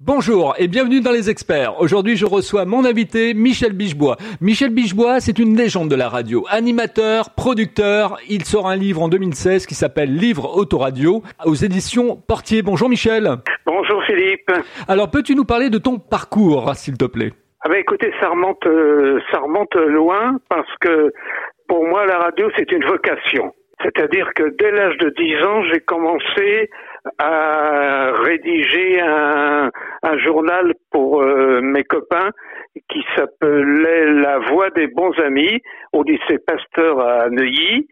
Bonjour et bienvenue dans Les Experts. Aujourd'hui, je reçois mon invité, Michel Bichebois. Michel Bichebois, c'est une légende de la radio. Animateur, producteur, il sort un livre en 2016 qui s'appelle Livre Autoradio aux éditions Portier. Bonjour Michel. Bonjour Philippe. Alors, peux-tu nous parler de ton parcours, s'il te plaît ? Ah ben écoutez, ça remonte loin parce que pour moi, la radio, c'est une vocation. C'est-à-dire que dès l'âge de 10 ans, j'ai commencé à rédiger un journal pour mes copains qui s'appelait La Voix des Bons Amis au lycée Pasteur à Neuilly.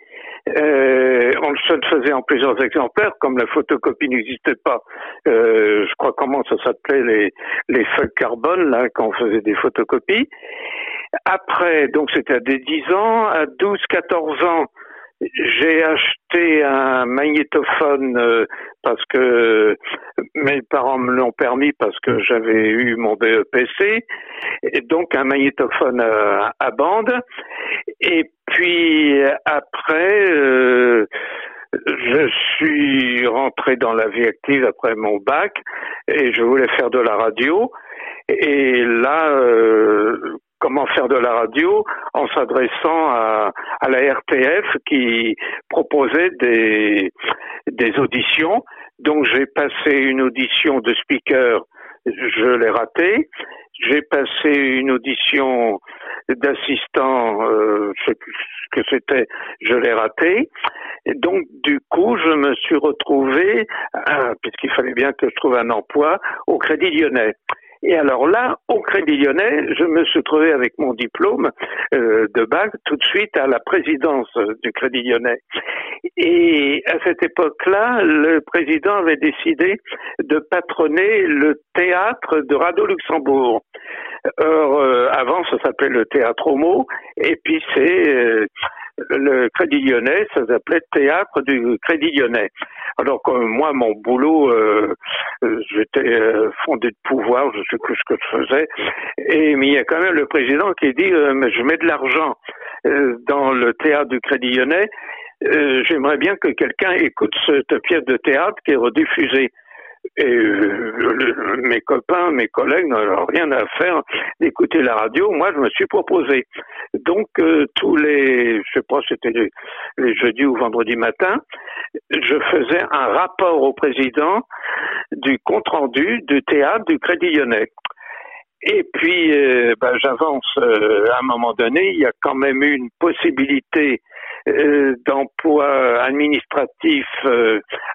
On se le faisait en plusieurs exemplaires, comme la photocopie n'existait pas. Je crois comment ça s'appelait les feuilles carbone, là, quand on faisait des photocopies. Après, donc c'était à des 10 ans, à 12-14 ans, j'ai acheté un magnétophone parce que mes parents me l'ont permis parce que j'avais eu mon BEPC, et donc un magnétophone à bande. Et puis après, je suis rentré dans la vie active après mon bac et je voulais faire de la radio. Et là... Comment faire de la radio en s'adressant à la RTF qui proposait des auditions. Donc j'ai passé une audition de speaker, je l'ai ratée. J'ai passé une audition d'assistant, je sais plus ce que c'était, je l'ai ratée. Et donc du coup, je me suis retrouvé, puisqu'il fallait bien que je trouve un emploi, au Crédit Lyonnais. Et alors là, au Crédit Lyonnais, je me suis trouvé avec mon diplôme de bac tout de suite à la présidence du Crédit Lyonnais. Et à cette époque-là, le président avait décidé de patronner le théâtre de Radio-Luxembourg. Or, avant, ça s'appelait le Théâtre Homo, et puis c'est... le Crédit Lyonnais, ça s'appelait Théâtre du Crédit Lyonnais. Alors que moi, mon boulot, j'étais fondé de pouvoir, je sais plus ce que je faisais. Mais il y a quand même le président qui dit mais je mets de l'argent dans le Théâtre du Crédit Lyonnais. J'aimerais bien que quelqu'un écoute cette pièce de théâtre qui est rediffusée. Et mes copains, mes collègues n'ont rien à faire d'écouter la radio. Moi, je me suis proposé. Donc, tous les, je sais pas, c'était les jeudis ou vendredis matin, je faisais un rapport au président du compte-rendu du théâtre du Crédit Lyonnais. Et puis, j'avance. À un moment donné, il y a quand même eu une possibilité d'emploi administratif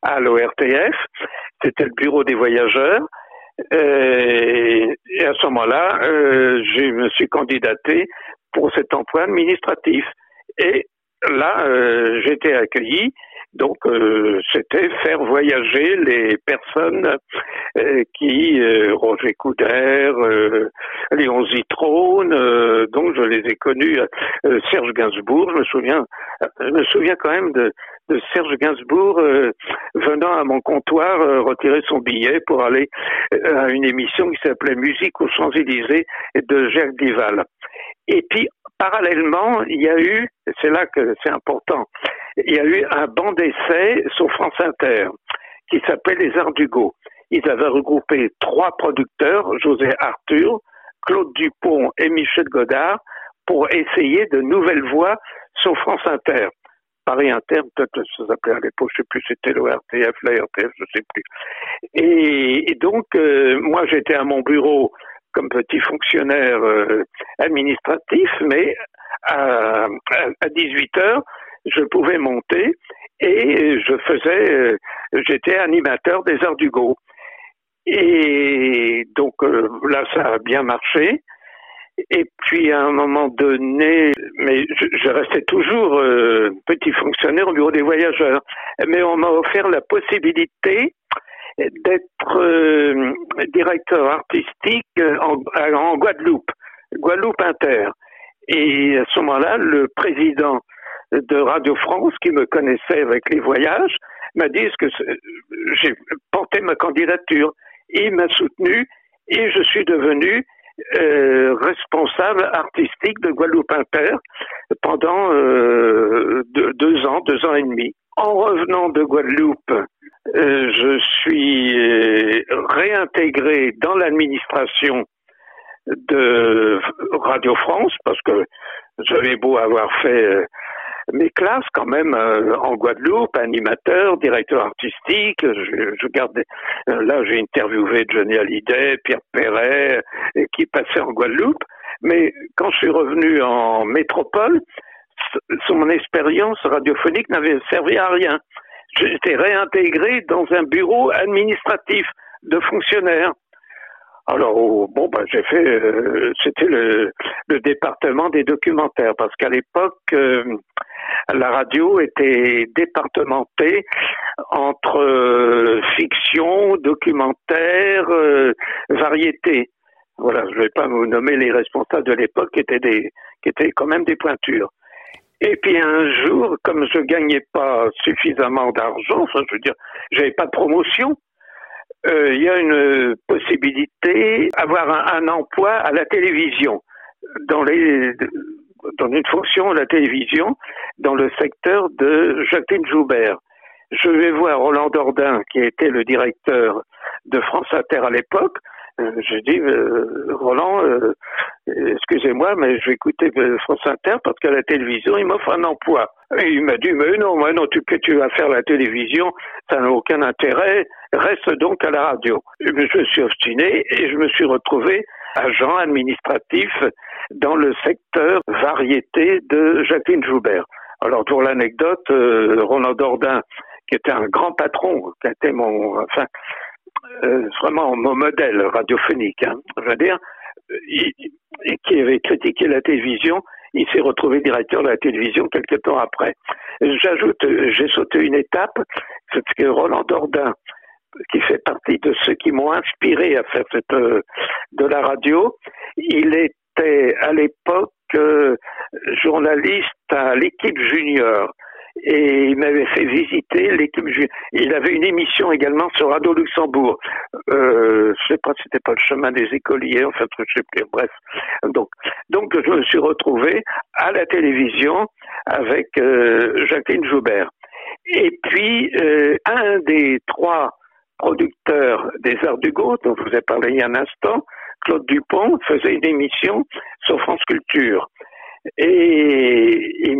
à l'ORTF. C'était le bureau des voyageurs. Et à ce moment-là, je me suis candidaté pour cet emploi administratif. Et là, j'ai été accueilli. Donc, c'était faire voyager les personnes Roger Coudert, Léon Zitrone, donc je les ai connus, Serge Gainsbourg, je me souviens quand même de Serge Gainsbourg venant à mon comptoir retirer son billet pour aller à une émission qui s'appelait Musique aux Champs-Élysées de Jacques Dival. Et puis, parallèlement, il y a eu, c'est là que c'est important, il y a eu un banc d'essai sur France Inter qui s'appelle Les Ardugo. Ils avaient regroupé 3 producteurs, José Arthur, Claude Dupont et Michel Godard, pour essayer de nouvelles voix sur France Inter. Paris Inter, peut-être ça s'appelait à l'époque, je ne sais plus, c'était l'ORTF, la RTF, je ne sais plus. Et donc, moi j'étais à mon bureau comme petit fonctionnaire administratif, mais à 18h, je pouvais monter et j'étais animateur des Ardugo. Et donc là, ça a bien marché. Et puis à un moment donné, mais je restais toujours petit fonctionnaire au bureau des voyageurs. Mais on m'a offert la possibilité d'être directeur artistique en Guadeloupe, Guadeloupe Inter. Et à ce moment-là, le président de Radio France, qui me connaissait avec les voyages, m'a dit que j'ai porté ma candidature. Il m'a soutenu et je suis devenu responsable artistique de Guadeloupe Inter pendant 2 ans, 2 ans et demi. En revenant de Guadeloupe, Je suis réintégré dans l'administration de Radio France, parce que j'avais beau avoir fait mes classes quand même en Guadeloupe, animateur, directeur artistique, je gardais, là j'ai interviewé Johnny Hallyday, Pierre Perret, qui passait en Guadeloupe, mais quand je suis revenu en métropole, mon expérience radiophonique n'avait servi à rien. J'étais réintégré dans un bureau administratif de fonctionnaires. Alors, bon, bah, j'ai fait... c'était le département des documentaires, parce qu'à l'époque, la radio était départementée entre fiction, documentaire, variété. Voilà, je ne vais pas vous nommer les responsables de l'époque, qui étaient quand même des pointures. Et puis un jour, comme je gagnais pas suffisamment d'argent, enfin, je veux dire, j'avais pas de promotion, il y a une possibilité d'avoir un emploi à la télévision, dans une fonction à la télévision, dans le secteur de Jacqueline Joubert. Je vais voir Roland Dordain, qui était le directeur de France Inter à l'époque. Je dis, Roland, excusez-moi, mais je vais écouter France Inter parce qu'à la télévision, il m'offre un emploi. Et il m'a dit, mais non, tu vas faire la télévision, ça n'a aucun intérêt, reste donc à la radio. Je me suis obstiné et je me suis retrouvé agent administratif dans le secteur variété de Jacqueline Joubert. Alors, pour l'anecdote, Roland Dordain, qui était un grand patron, qui était vraiment mon modèle radiophonique, hein, je veux dire, qui avait critiqué la télévision, il s'est retrouvé directeur de la télévision quelques temps après. J'ajoute, j'ai sauté une étape, c'est que Roland Dordain, qui fait partie de ceux qui m'ont inspiré à faire de la radio, il était à l'époque journaliste à l'Équipe junior. Et il m'avait fait visiter l'Équipe. Il avait une émission également sur Radio-Luxembourg. Je sais pas si c'était pas le chemin des écoliers, enfin, je sais plus, bref. Donc je me suis retrouvé à la télévision avec Jacqueline Joubert. Et puis, un des trois producteurs des Arts du Go, dont je vous ai parlé il y a un instant, Claude Dupont, faisait une émission sur France Culture. Et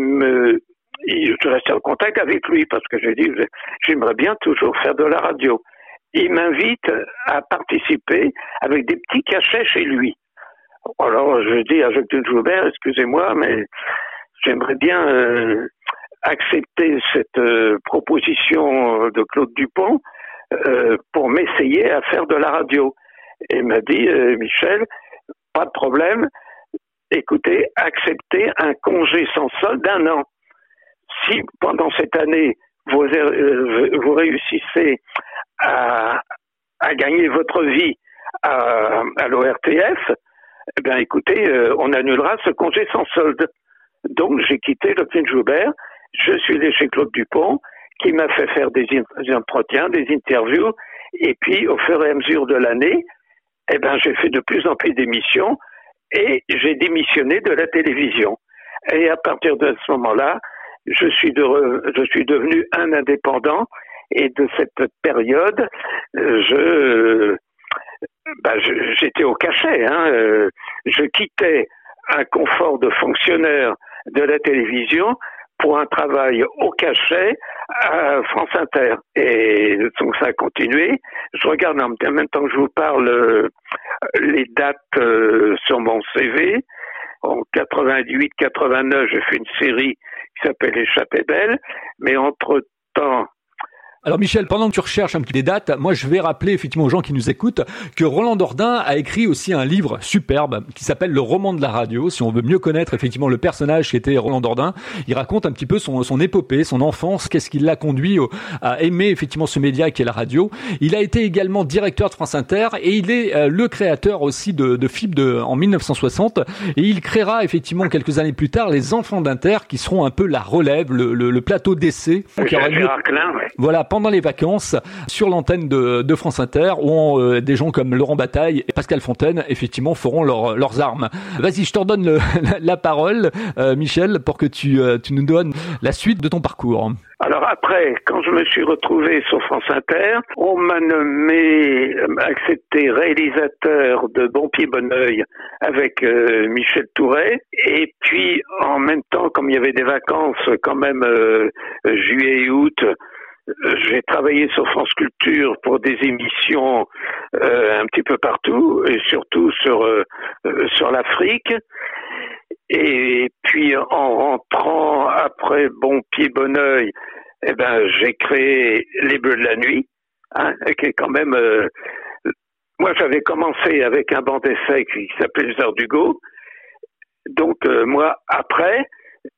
je restais en contact avec lui parce que j'ai dit j'aimerais bien toujours faire de la radio. Il m'invite à participer avec des petits cachets chez lui. Alors je dis à Jacques Joubert, excusez-moi, mais j'aimerais bien accepter cette proposition de Claude Dupont pour m'essayer à faire de la radio. Et il m'a dit, Michel, pas de problème, écoutez, acceptez un congé sans solde d'un an. Si pendant cette année, vous réussissez à gagner votre vie à l'ORTF, eh bien écoutez, on annulera ce congé sans solde. Donc j'ai quitté l'Opine Joubert, je suis allé chez Claude Dupont, qui m'a fait faire des entretiens, des interviews, et puis au fur et à mesure de l'année, eh bien j'ai fait de plus en plus d'émissions, et j'ai démissionné de la télévision. Et à partir de ce moment-là, je suis devenu un indépendant, et de cette période, j'étais au cachet. Hein, je quittais un confort de fonctionnaire de la télévision pour un travail au cachet à France Inter. Et donc ça a continué. Je regarde en même temps que je vous parle les dates sur mon CV. En 88-89, j'ai fait une série qui s'appelle Échappée belle, mais entre-temps... Alors Michel, pendant que tu recherches un petit des dates, moi je vais rappeler effectivement aux gens qui nous écoutent que Roland Dordain a écrit aussi un livre superbe qui s'appelle Le roman de la radio. Si on veut mieux connaître effectivement le personnage qui était Roland Dordain, il raconte un petit peu son épopée, son enfance, qu'est-ce qui l'a conduit à aimer effectivement ce média qui est la radio. Il a été également directeur de France Inter et il est le créateur aussi de FIP en 1960, et il créera effectivement quelques années plus tard les Enfants d'Inter, qui seront un peu la relève, le plateau d'essai. Qui aura lieu, voilà. pendant les vacances sur l'antenne de France Inter, où des gens comme Laurent Bataille et Pascal Fontaine effectivement feront leurs armes. Vas-y, je te redonne la parole, Michel, pour que tu nous donnes la suite de ton parcours. Alors après, quand je me suis retrouvé sur France Inter, on m'a nommé, accepté réalisateur de Bon Pied Bon Oeil avec Michel Touré. Et puis en même temps, comme il y avait des vacances quand même juillet et août, j'ai travaillé sur France Culture pour des émissions un petit peu partout, et surtout sur l'Afrique. Et puis en rentrant après Bon Pied Bon Oeil, eh ben j'ai créé Les Bleus de la Nuit, hein, qui est quand même. Moi j'avais commencé avec un banc d'essai qui s'appelait Serge Hugo. Donc moi après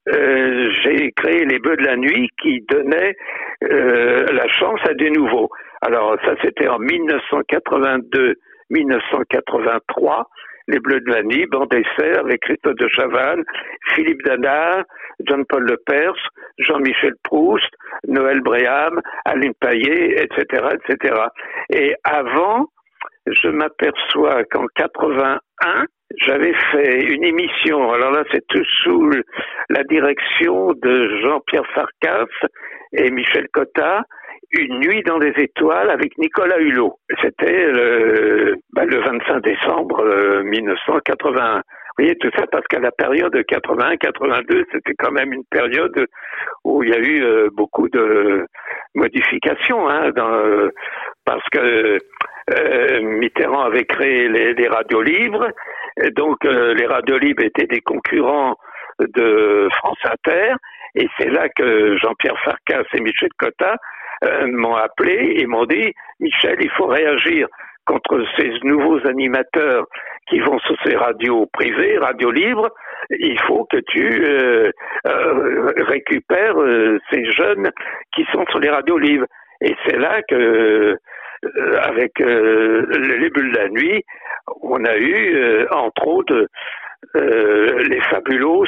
j'ai créé Les Bleus de la Nuit qui donnait la chance à des nouveaux. Alors ça c'était en 1982-1983. Les Bleus de la Nuit, banc d'essai avec Christophe Dechavanne, Philippe Dadard, John-Paul Lepers, Jean-Michel Proust, Noël Bréham, Aline Payet, etc., etc. Et avant, je m'aperçois qu'en 81, j'avais fait une émission, alors là c'est tout sous la direction de Jean-Pierre Farkas et Michel Cotta, Une nuit dans les étoiles avec Nicolas Hulot. C'était le 25 décembre 1981. Vous voyez tout ça parce qu'à la période de 81-82, c'était quand même une période où il y a eu beaucoup de modifications, hein, parce que Mitterrand avait créé les radios libres, et donc les radios libres étaient des concurrents de France Inter, et c'est là que Jean-Pierre Farkas et Michel Cotta m'ont appelé et m'ont dit « Michel, il faut réagir contre ces nouveaux animateurs qui vont sur ces radios privées, radios libres, il faut que tu récupères ces jeunes qui sont sur les radios libres. » Et c'est là que, avec les Bulles de la Nuit, on a eu, entre autres, les Fabulous,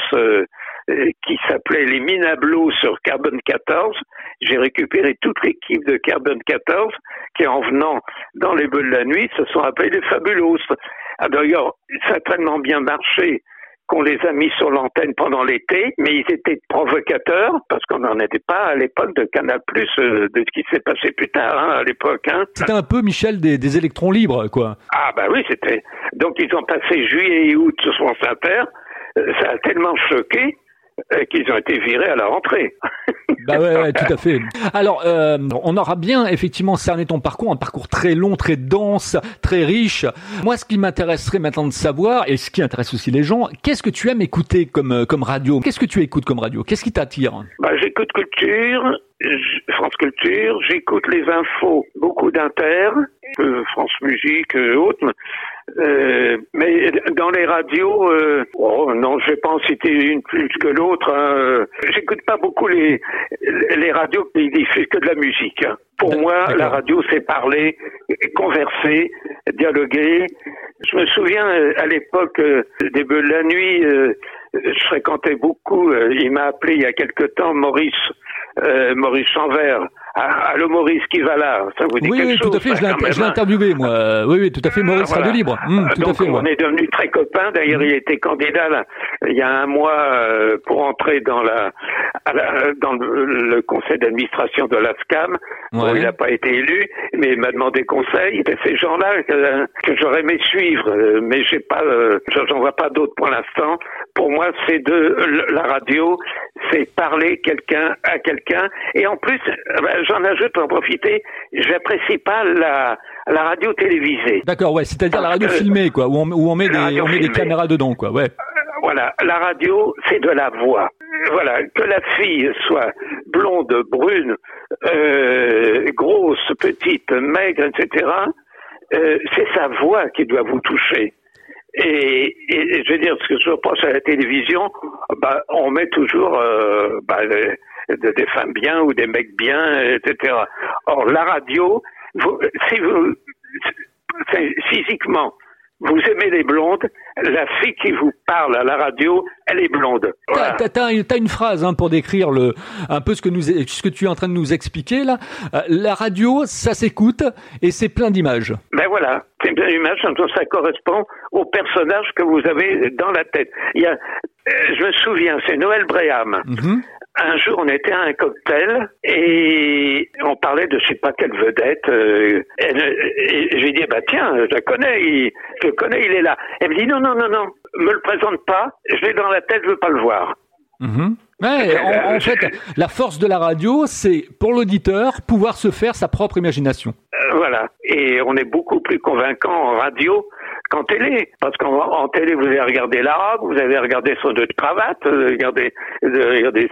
qui s'appelait les Minablos sur Carbon 14. J'ai récupéré toute l'équipe de Carbon 14 qui, en venant dans les Bleus de la Nuit, se sont appelés les Fabulous. Ah, d'ailleurs, ça a tellement bien marché qu'on les a mis sur l'antenne pendant l'été, mais ils étaient provocateurs, parce qu'on n'en était pas à l'époque de Canal+, de ce qui s'est passé plus tard, hein, à l'époque. Hein. C'était un peu, Michel, des électrons libres, quoi. Ah bah oui, c'était... Donc ils ont passé juillet et août sur France Inter, ça a tellement choqué qu'ils ont été virés à la rentrée. Bah ouais, tout à fait. Alors, on aura bien effectivement cerné ton parcours, un parcours très long, très dense, très riche. Moi, ce qui m'intéresserait maintenant de savoir, et ce qui intéresse aussi les gens, qu'est-ce que tu aimes écouter comme radio ? Qu'est-ce que tu écoutes comme radio ? Qu'est-ce qui t'attire ? Bah, j'écoute Culture, France Culture, j'écoute les infos, beaucoup d'Inter, France Musique, autres. Mais dans les radios, je vais pas en citer une plus que l'autre. Hein. J'écoute pas beaucoup les radios qui diffusent que de la musique. Hein. Pour moi, la radio, c'est parler, converser, dialoguer. Je me souviens à l'époque des Bleus de la Nuit, je fréquentais beaucoup. Il m'a appelé il y a quelque temps Maurice Chanvert. Allô Maurice, qui va là? Ça vous dit quelque chose? Oui, tout à fait, je l'ai interviewé, moi. Oui, tout à fait, Maurice Radio Libre. Donc, tout à fait, on est devenus très copains. D'ailleurs, il était candidat, là, il y a un mois, pour entrer dans le conseil d'administration de l'ASCAM. Ouais. Où il n'a pas été élu, mais il m'a demandé conseil. Et ces gens-là que j'aurais aimé suivre, mais j'ai pas, j'en vois pas d'autres pour l'instant. Pour moi, c'est la radio, c'est parler quelqu'un à quelqu'un. Et en plus, j'en ajoute pour en profiter, j'apprécie pas la radio télévisée. D'accord, ouais, c'est-à-dire la radio filmée, quoi, où on met des caméras dedans, quoi, ouais. Voilà, la radio, c'est de la voix. Voilà, que la fille soit blonde, brune, grosse, petite, maigre, etc., c'est sa voix qui doit vous toucher. Et je veux dire, ce que je reproche à la télévision, bah, on met toujours des femmes bien ou des mecs bien, etc. Or, la radio, si vous physiquement, Vous aimez les blondes, la fille qui vous parle à la radio, elle est blonde. Voilà. T'as une phrase pour décrire un peu ce que tu es en train de nous expliquer là. La radio, ça s'écoute et c'est plein d'images. Ben voilà, c'est plein d'images, ça correspond au personnage que vous avez dans la tête. Je me souviens, c'est Noël Bréham. Mm-hmm. Un jour, on était à un cocktail et on parlait de je sais pas quelle vedette. Et je lui dis, tiens, je le connais, il est là. Elle me dit, non, me le présente pas, je l'ai dans la tête, je veux pas le voir. Mm-hmm. Ouais, en fait, la force de la radio, c'est pour l'auditeur pouvoir se faire sa propre imagination. Voilà, et on est beaucoup plus convaincant en radio qu'en télé, parce qu'en télé vous avez regardé la robe, vous avez regardé son nœud de cravate, regardez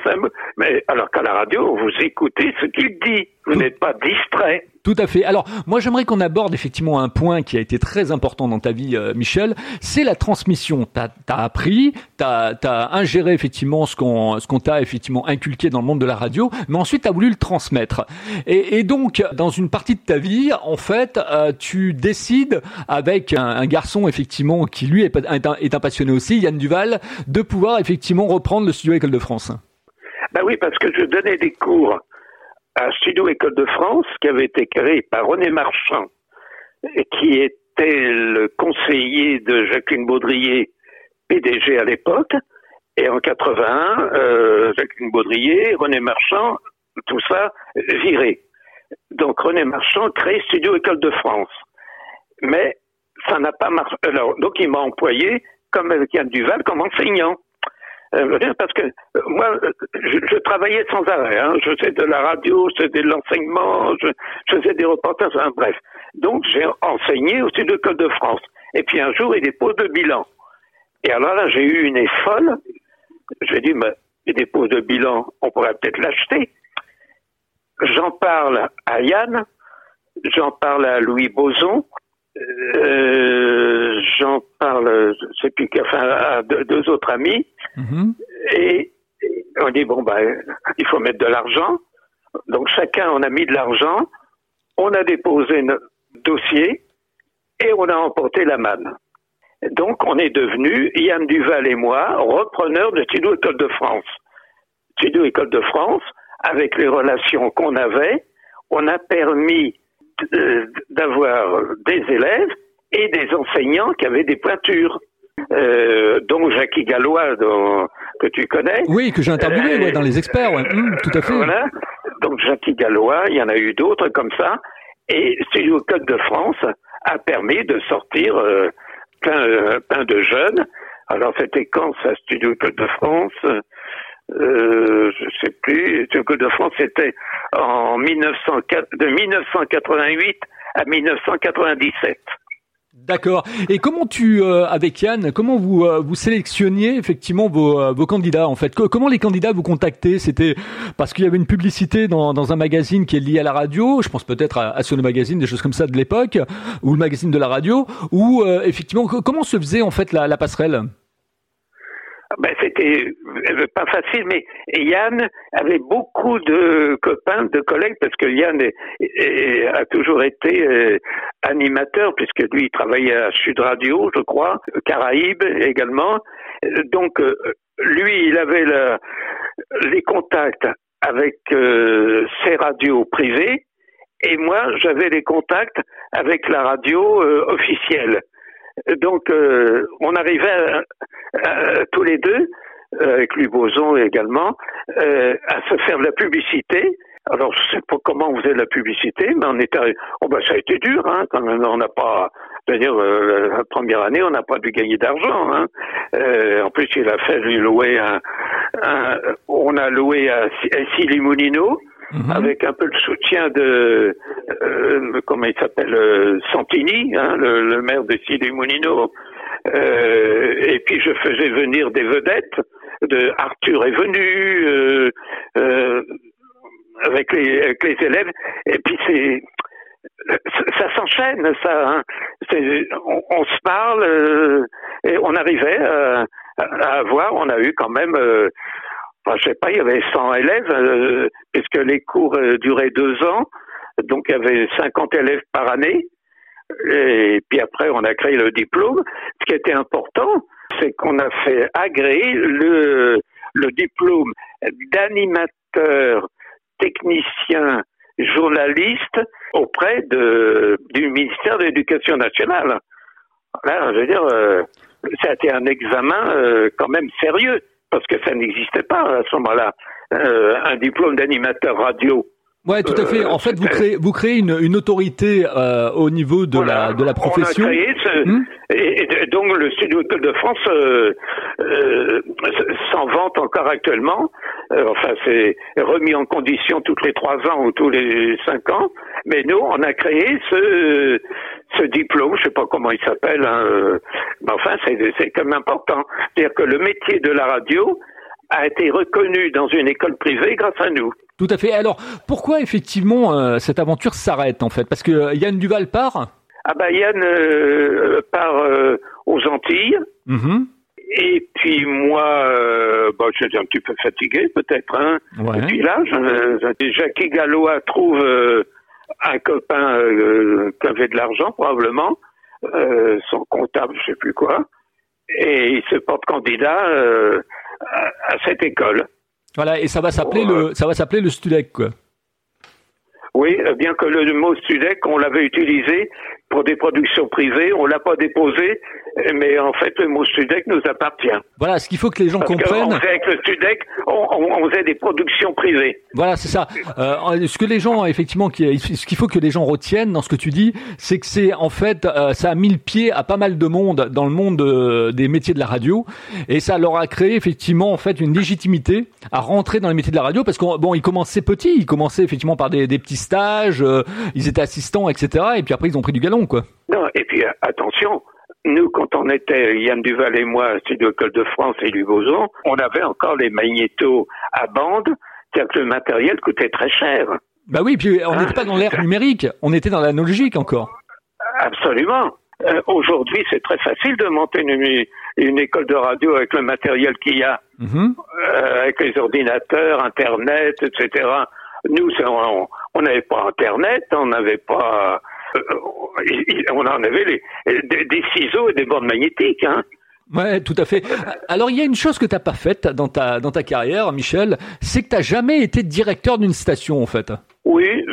ça, mais alors qu'à la radio vous écoutez ce qu'il dit, vous n'êtes pas distrait. Tout à fait. Alors moi j'aimerais qu'on aborde effectivement un point qui a été très important dans ta vie, Michel, c'est la transmission. T'as appris, t'as ingéré effectivement ce qu'on t'a effectivement inculqué dans le monde de la radio, mais ensuite t'as voulu le transmettre. Et donc dans une partie de ta vie, en fait, tu décides avec un garçon effectivement qui lui est un passionné aussi, Yann Duval, de pouvoir effectivement reprendre le Studio École de France. Ben oui, parce que je donnais des cours à Studio École de France, qui avait été créé par René Marchand, qui était le conseiller de Jacqueline Baudrier, PDG à l'époque, et en 81, Jacqueline Baudrier, René Marchand, tout ça viré. Donc René Marchand crée Studio École de France, mais ça n'a pas marché. Alors, donc il m'a employé, comme avec Yann Duval, comme enseignant. Parce que moi, je travaillais sans arrêt. Je faisais de la radio, je faisais de l'enseignement, je faisais des reportages, bref. Donc, j'ai enseigné au Studio École de France. Et puis, un jour, il dépose de bilan. Et alors là, j'ai eu une effole. J'ai dit, mais il dépose de bilan, on pourrait peut-être l'acheter. J'en parle à Yann, j'en parle à Louis Bozon, j'en parle, je sais plus qu'à deux autres amis, mm-hmm. Et on dit il faut mettre de l'argent. Donc chacun on a mis de l'argent, on a déposé notre dossier et on a emporté la manne. Donc on est devenus, Yann Duval et moi, repreneurs de Studio École de France. Studio École de France, avec les relations qu'on avait, on a permis d'avoir des élèves et des enseignants qui avaient des pointures. Donc Jackie Gallois, que tu connais. Oui, que j'ai interviewé dans Les Experts. Ouais. Tout à fait. Voilà. Donc Jackie Gallois, il y en a eu d'autres comme ça. Et Studio École de France a permis de sortir plein de jeunes. Alors c'était quand ça, Studio École de France je sais plus. Studio École de France, c'était de 1988 à 1997. D'accord. Et comment tu, avec Yann, comment vous sélectionniez effectivement vos candidats en fait ? Comment les candidats vous contactaient ? C'était parce qu'il y avait une publicité dans un magazine qui est lié à la radio, je pense peut-être à Sono Magazine, des choses comme ça de l'époque, ou le magazine de la radio, ou effectivement, comment se faisait en fait la passerelle ? C'était pas facile, mais Yann avait beaucoup de copains, de collègues, parce que Yann a toujours été animateur, puisque lui il travaillait à Sud Radio, je crois, Caraïbes également. Donc lui, il avait les contacts avec ses radios privées, et moi j'avais les contacts avec la radio officielle. Donc, on arrivait à tous les deux, avec Louis Bozon également, à se faire de la publicité. Alors, je sais pas comment on faisait de la publicité, mais on était... ça a été dur, quand même. On n'a pas... C'est-à-dire, la première année, on n'a pas dû gagner d'argent, en plus, il a fait lui louer on a loué à Silly Mounino, mm-hmm. avec un peu le soutien de... comment il s'appelle, Santini, le maire de Silly Mounino. Et puis je faisais venir des vedettes, de Arthur est venu, avec les élèves. Et puis ça s'enchaîne, ça. On se parle, et on arrivait à avoir. On a eu quand même. Je sais pas, il y avait 100 élèves, puisque les cours duraient 2 ans. Donc, il y avait 50 élèves par année. Et puis après, on a créé le diplôme. Ce qui était important, c'est qu'on a fait agréer le diplôme d'animateur, technicien, journaliste auprès du ministère de l'Éducation nationale. Là, je veux dire, ça a été un examen quand même sérieux, parce que ça n'existait pas à ce moment-là, un diplôme d'animateur radio. Ouais, tout à fait. En fait, vous créez une autorité au niveau de la profession. On a créé et donc le Studio École de France s'en vante encore actuellement. Enfin, c'est remis en condition toutes les 3 ans ou tous les 5 ans. Mais nous, on a créé ce diplôme. Je sais pas comment il s'appelle. Hein, mais enfin, c'est quand même important. C'est-à-dire que le métier de la radio a été reconnu dans une école privée grâce à nous. Tout à fait. Alors, pourquoi effectivement cette aventure s'arrête en fait ? Parce que Yann Duval part ? Ah bah Yann part aux Antilles. Mm-hmm. Et puis moi, j'étais un petit peu fatigué peut-être. Hein, ouais. Et puis là, Jackie Gallois trouve un copain qui avait de l'argent probablement, son comptable, je sais plus quoi, et il se porte candidat à cette école. Voilà, et ça va s'appeler le Studec, quoi. Oui, bien que le mot Studec, on l'avait utilisé pour des productions privées, on l'a pas déposé, mais en fait, le mot Studec nous appartient. Voilà, ce qu'il faut que les gens comprennent. Avec le Studec, on faisait des productions privées. Voilà, c'est ça. Ce qu'il faut que les gens retiennent dans ce que tu dis, c'est que c'est, en fait, ça a mis le pied à pas mal de monde dans le monde des métiers de la radio, et ça leur a créé, effectivement, en fait, une légitimité à rentrer dans les métiers de la radio, parce que, bon, ils commençaient petits, effectivement par des petits stages, ils étaient assistants, etc., et puis après, ils ont pris du galon. Quoi. Non, et puis attention, nous quand on était, Yann Duval et moi, Studio École de France et Louis Bozon, on avait encore les magnétos à bande, c'est-à-dire que le matériel coûtait très cher. Bah oui, puis on n'était pas dans l'ère numérique, on était dans l'analogique encore. Absolument. Aujourd'hui, c'est très facile de monter une école de radio avec le matériel qu'il y a, avec les ordinateurs, Internet, etc. Nous, on n'avait pas Internet, on n'avait pas... on en avait des ciseaux et des bandes magnétiques, hein. Ouais, tout à fait. Alors, il y a une chose que t'as pas faite dans ta carrière, Michel, c'est que t'as jamais été directeur d'une station, en fait. Oui,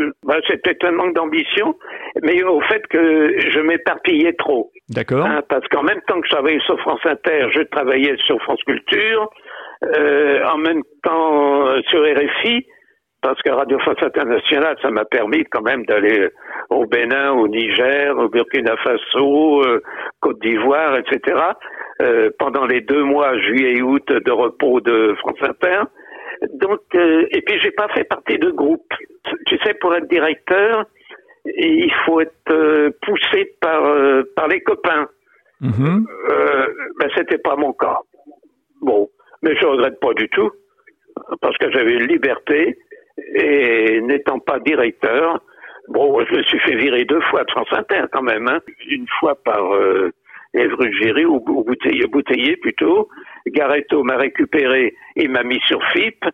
c'est peut-être un manque d'ambition, mais au fait que je m'éparpillais trop. D'accord. Hein, parce qu'en même temps que je travaillais sur France Inter, je travaillais sur France Culture, en même temps sur RFI, parce que Radio France Internationale, ça m'a permis quand même d'aller au Bénin, au Niger, au Burkina Faso, Côte d'Ivoire, etc. Pendant les 2 mois, juillet et août, de repos de France Inter. Donc, et puis j'ai pas fait partie de groupe. Tu sais, pour être directeur, il faut être poussé par les copains. Mm-hmm. C'était pas mon cas. Bon, mais je regrette pas du tout, parce que j'avais une liberté. Et n'étant pas directeur, je me suis fait virer 2 fois de France Inter quand même, hein. Une fois par Evry Géry, ou Bouteiller plutôt. Garretto m'a récupéré et m'a mis sur FIP.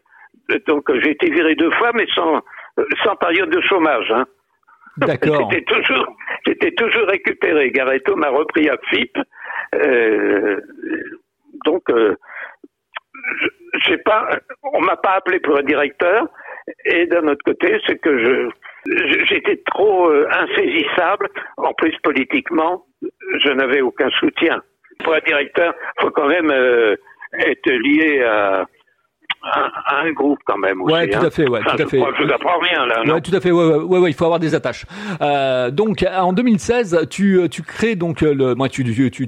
Donc j'ai été viré 2 fois, mais sans période de chômage. Hein. D'accord. J'étais toujours récupéré. Garretto m'a repris à FIP. On m'a pas appelé pour un directeur. Et d'un autre côté, c'est que j'étais trop insaisissable. En plus, politiquement, je n'avais aucun soutien. Pour un directeur, il faut quand même être lié à un groupe quand même aussi. Ouais, tout à fait, ouais, enfin, tout à fait. Je n'apprends rien là. Non ouais, tout à fait. Ouais, il faut avoir des attaches. Donc, en 2016, tu crées donc tu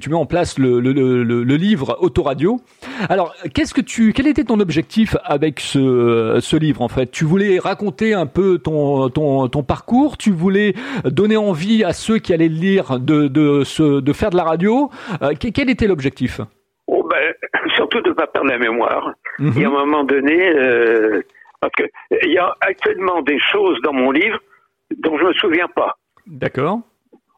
mets en place le livre Autoradio. Alors, quel était ton objectif avec ce livre en fait ? Tu voulais raconter un peu ton parcours, tu voulais donner envie à ceux qui allaient le lire de faire de la radio. Quel était l'objectif ? Surtout de ne pas perdre la mémoire. Mmh. Il y a un moment donné, parce que il y a actuellement des choses dans mon livre dont je ne me souviens pas. D'accord.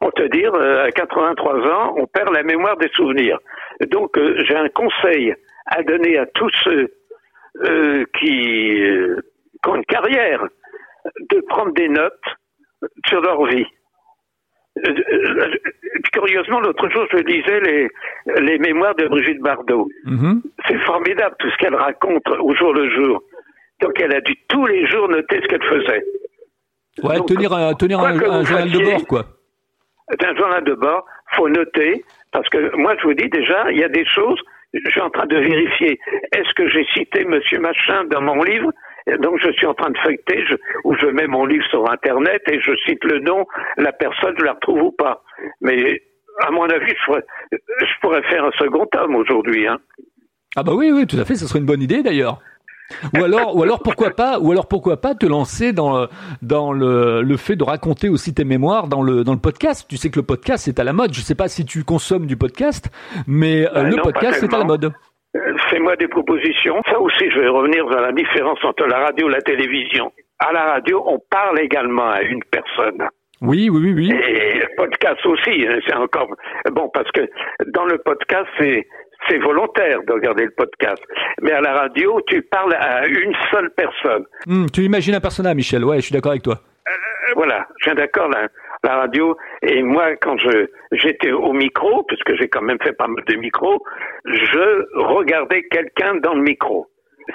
Pour te dire, à 83 ans, on perd la mémoire des souvenirs. Donc, j'ai un conseil à donner à tous ceux qui ont une carrière, de prendre des notes sur leur vie. Curieusement, l'autre jour, je lisais les mémoires de Brigitte Bardot. Mmh. C'est formidable tout ce qu'elle raconte au jour le jour. Donc, elle a dû tous les jours noter ce qu'elle faisait. Ouais, donc, tenir un journal de bord, quoi. Un journal de bord, faut noter, parce que moi, je vous dis déjà, il y a des choses, je suis en train de vérifier. Est-ce que j'ai cité Monsieur Machin dans mon livre ? Donc, je suis en train de feuilleter, ou je mets mon livre sur Internet et je cite le nom, la personne, je la retrouve ou pas. Mais, à mon avis, je pourrais faire un second tome aujourd'hui, hein. Ah bah oui, tout à fait, ça serait une bonne idée d'ailleurs. Ou alors pourquoi pas te lancer dans le fait de raconter aussi tes mémoires dans le podcast. Tu sais que le podcast est à la mode. Je sais pas si tu consommes du podcast, mais podcast est à la mode. Fais-moi des propositions. Ça aussi, je vais revenir à la différence entre la radio et la télévision. À la radio, on parle également à une personne. Oui. Et podcast aussi, c'est encore bon parce que dans le podcast, c'est volontaire de regarder le podcast. Mais à la radio, tu parles à une seule personne. Tu imagines un persona, Michel. Ouais, je suis d'accord avec toi. Voilà, je suis d'accord là. La radio, et moi, quand j'étais au micro, puisque j'ai quand même fait pas mal de micros, je regardais quelqu'un dans le micro.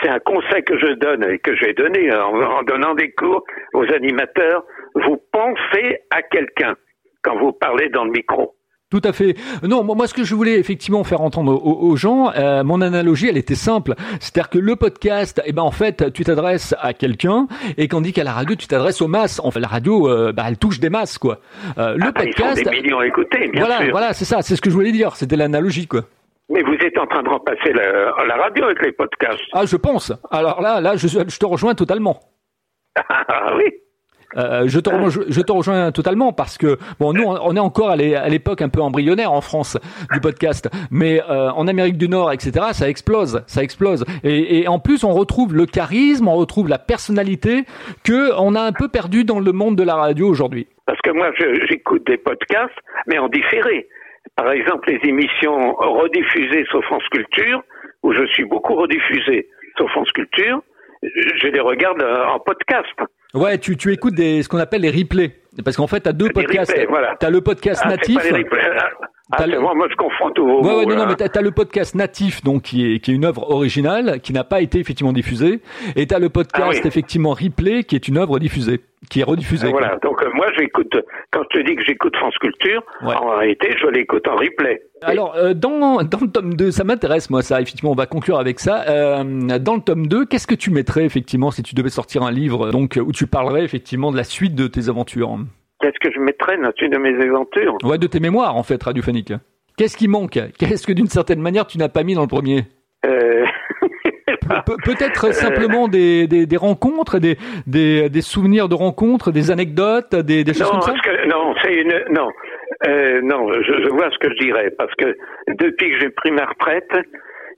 C'est un conseil que je donne et que j'ai donné en donnant des cours aux animateurs. Vous pensez à quelqu'un quand vous parlez dans le micro. Tout à fait. Non, moi, ce que je voulais effectivement faire entendre aux gens, mon analogie, elle était simple. C'est-à-dire que le podcast, en fait, tu t'adresses à quelqu'un, et quand on dit qu'à la radio, tu t'adresses aux masses. En fait, la radio, elle touche des masses, quoi. Le podcast, ils font des millions à écouter, bien sûr. Voilà, c'est ça, c'est ce que je voulais dire. C'était l'analogie, quoi. Mais vous êtes en train de remplacer la radio avec les podcasts. Ah, je pense. Alors là, je te rejoins totalement. Ah oui. Je te rejoins totalement parce que nous on est encore à l'époque un peu embryonnaire en France du podcast, mais en Amérique du Nord, etc., ça explose. Et en plus, on retrouve le charisme, on retrouve la personnalité que on a un peu perdu dans le monde de la radio aujourd'hui. Parce que moi, j'écoute des podcasts, mais en différé. Par exemple, les émissions rediffusées sur France Culture, où je suis beaucoup rediffusé sur France Culture, je les regarde en podcast. Ouais, tu écoutes ce qu'on appelle les replays. Parce qu'en fait, t'as deux podcasts. Replays, voilà. T'as le podcast natif. Moi, je confonds tout. Mais t'as le podcast natif, donc, qui est une œuvre originale, qui n'a pas été effectivement diffusée. Et t'as le podcast, effectivement, replay, qui est une œuvre diffusée, qui est rediffusée. Voilà. Donc, moi, j'écoute, quand je te dis que j'écoute France Culture, en réalité, je l'écoute en replay. Alors, dans le tome 2, ça m'intéresse, moi, ça. Effectivement, on va conclure avec ça. Dans le tome 2, qu'est-ce que tu mettrais, effectivement, si tu devais sortir un livre, donc, où tu parlerais, effectivement, de la suite de tes aventures? Qu'est-ce que je mettrais dans une de mes aventures ? Ouais, de tes mémoires, en fait, radiophoniques. Qu'est-ce qui manque ? Qu'est-ce que, d'une certaine manière, tu n'as pas mis dans le premier ? Peut-être simplement des rencontres, des souvenirs de rencontres, des anecdotes, des choses comme ça ? Non, je vois ce que je dirais, parce que depuis que j'ai pris ma retraite,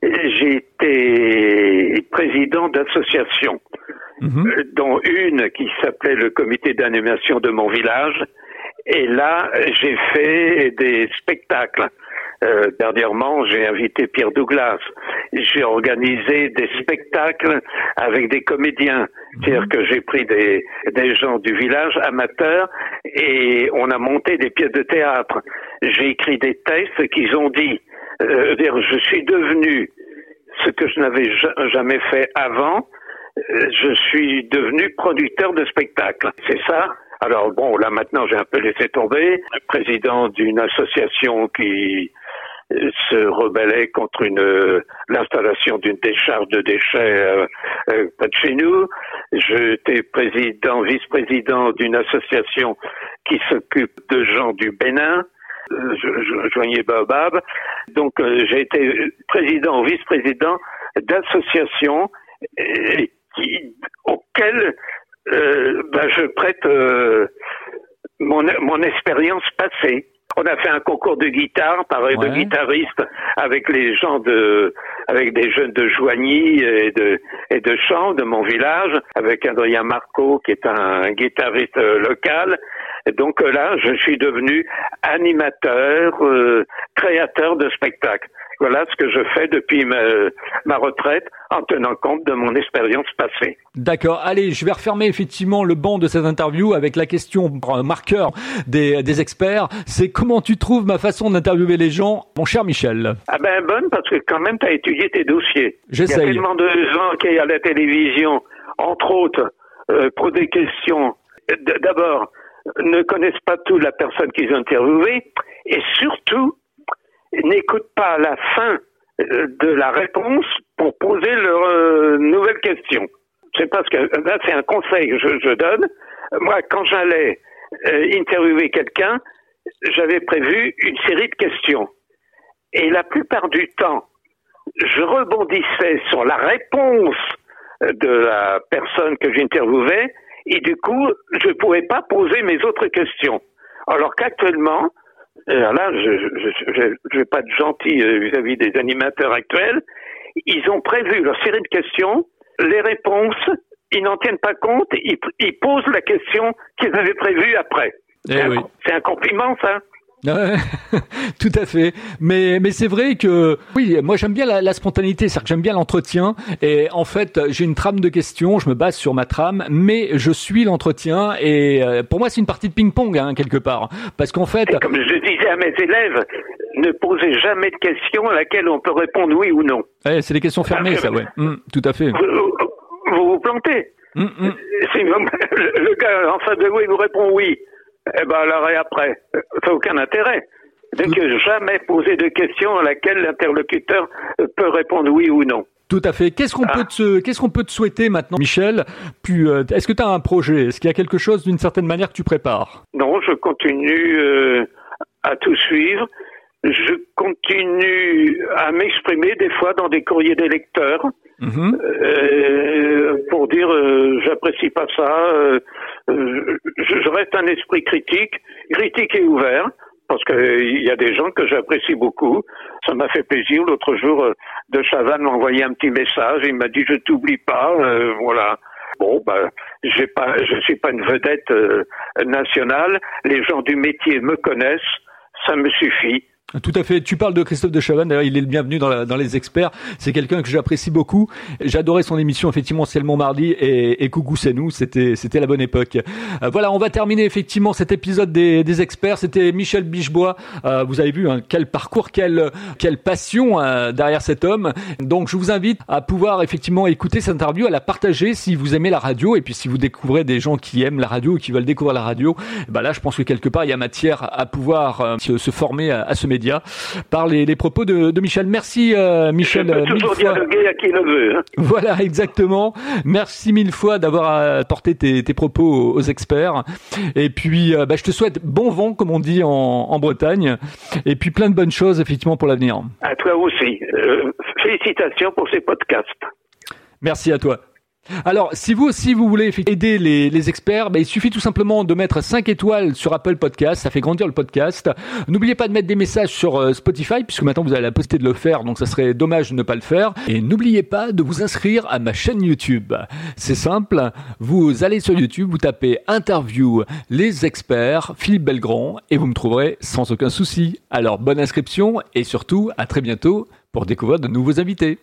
j'ai été président d'associations. Mmh. Dont une qui s'appelait le comité d'animation de mon village. Et là, j'ai fait des spectacles. Dernièrement, j'ai invité Pierre Douglas. J'ai organisé des spectacles avec des comédiens. C'est-à-dire que j'ai pris des gens du village amateurs et on a monté des pièces de théâtre. J'ai écrit des textes qu'ils ont dit. Je suis devenu ce que je n'avais jamais fait avant. Je suis devenu producteur de spectacles. C'est ça. Alors bon, là maintenant j'ai un peu laissé tomber. Président d'une association qui se rebellait contre l'installation d'une décharge de déchets près de chez nous. J'étais vice-président d'une association qui s'occupe de gens du Bénin. Je joignais Baobab. Donc j'ai été président ou vice-président d'associations auquel je prête mon expérience passée. On a fait un concours de guitare, de guitaristes avec les gens avec des jeunes de Joigny et de Champs, de mon village, avec Adrien Marco qui est un guitariste local. Et donc là, je suis devenu animateur, créateur de spectacles. Voilà ce que je fais depuis ma retraite en tenant compte de mon expérience passée. D'accord. Allez, je vais refermer effectivement le banc de cette interview avec la question marqueur des experts. C'est comment tu trouves ma façon d'interviewer les gens, mon cher Michel? Ah ben bonne, parce que quand même tu as étudié tes dossiers. J'essaye. Il y a tellement de gens qui à la télévision, entre autres, pour des questions, d'abord, ne connaissent pas tout la personne qu'ils ont interviewée et surtout, n'écoutent pas la fin de la réponse pour poser leur nouvelle question. C'est parce que là, c'est un conseil que je donne. Moi, quand j'allais interviewer quelqu'un, j'avais prévu une série de questions. Et la plupart du temps, je rebondissais sur la réponse de la personne que j'interviewais et du coup, je ne pouvais pas poser mes autres questions. Alors qu'actuellement, alors là, je vais pas être gentil vis-à-vis des animateurs actuels. Ils ont prévu leur série de questions, les réponses, ils n'en tiennent pas compte, ils posent la question qu'ils avaient prévue après. Oui. C'est un compliment, ça. Tout à fait, mais c'est vrai que oui, moi j'aime bien la spontanéité, c'est-à-dire que j'aime bien l'entretien et en fait j'ai une trame de questions, je me base sur ma trame, mais je suis l'entretien et pour moi c'est une partie de ping-pong quelque part, parce qu'en fait et comme je disais à mes élèves, ne posez jamais de questions à laquelle on peut répondre oui ou non. C'est des questions fermées, ça, ouais. Tout à fait. Vous vous plantez. Si le gars en face de vous il vous répond oui, eh ben alors et après, ça n'a aucun intérêt. Donc jamais poser de questions à laquelle l'interlocuteur peut répondre oui ou non. Tout à fait. Qu'est-ce qu'on peut te souhaiter maintenant, Michel? Puis, est-ce que tu as un projet? Est-ce qu'il y a quelque chose d'une certaine manière que tu prépares? Non, je continue à tout suivre. Je continue à m'exprimer des fois dans des courriers des lecteurs pour dire j'apprécie pas ça. Je reste un esprit critique et ouvert, parce que y a des gens que j'apprécie beaucoup. Ça m'a fait plaisir. L'autre jour, Dechavanne m'a envoyé un petit message. Il m'a dit je t'oublie pas. Voilà. Bon, ben, je suis pas une vedette nationale. Les gens du métier me connaissent. Ça me suffit. Tout à fait. Tu parles de Christophe Dechavanne. D'ailleurs, il est le bienvenu dans Les Experts. C'est quelqu'un que j'apprécie beaucoup. J'adorais son émission, effectivement, C'est le Mont Mardi et Coucou, c'est nous. C'était la bonne époque. Voilà, on va terminer, effectivement, cet épisode des Experts. C'était Michel Bichebois. Vous avez vu, quel parcours, quelle passion derrière cet homme. Donc, je vous invite à pouvoir, effectivement, écouter cette interview, à la partager si vous aimez la radio. Et puis, si vous découvrez des gens qui aiment la radio ou qui veulent découvrir la radio, bah là, je pense que quelque part, il y a matière à pouvoir se former à ce métier. Par les propos de Michel. Merci Michel. Je peux toujours dialoguer à qui le veut. Voilà, exactement. Merci mille fois d'avoir apporté tes propos aux experts. Et puis, je te souhaite bon vent, comme on dit en Bretagne. Et puis, plein de bonnes choses, effectivement, pour l'avenir. À toi aussi. Félicitations pour ces podcasts. Merci à toi. Alors, si vous aussi vous voulez aider les experts, il suffit tout simplement de mettre 5 étoiles sur Apple Podcast, ça fait grandir le podcast. N'oubliez pas de mettre des messages sur Spotify, puisque maintenant vous avez la possibilité de le faire, donc ça serait dommage de ne pas le faire. Et n'oubliez pas de vous inscrire à ma chaîne YouTube. C'est simple, vous allez sur YouTube, vous tapez Interview Les Experts, Philippe Belgrand, et vous me trouverez sans aucun souci. Alors, bonne inscription, et surtout, à très bientôt pour découvrir de nouveaux invités.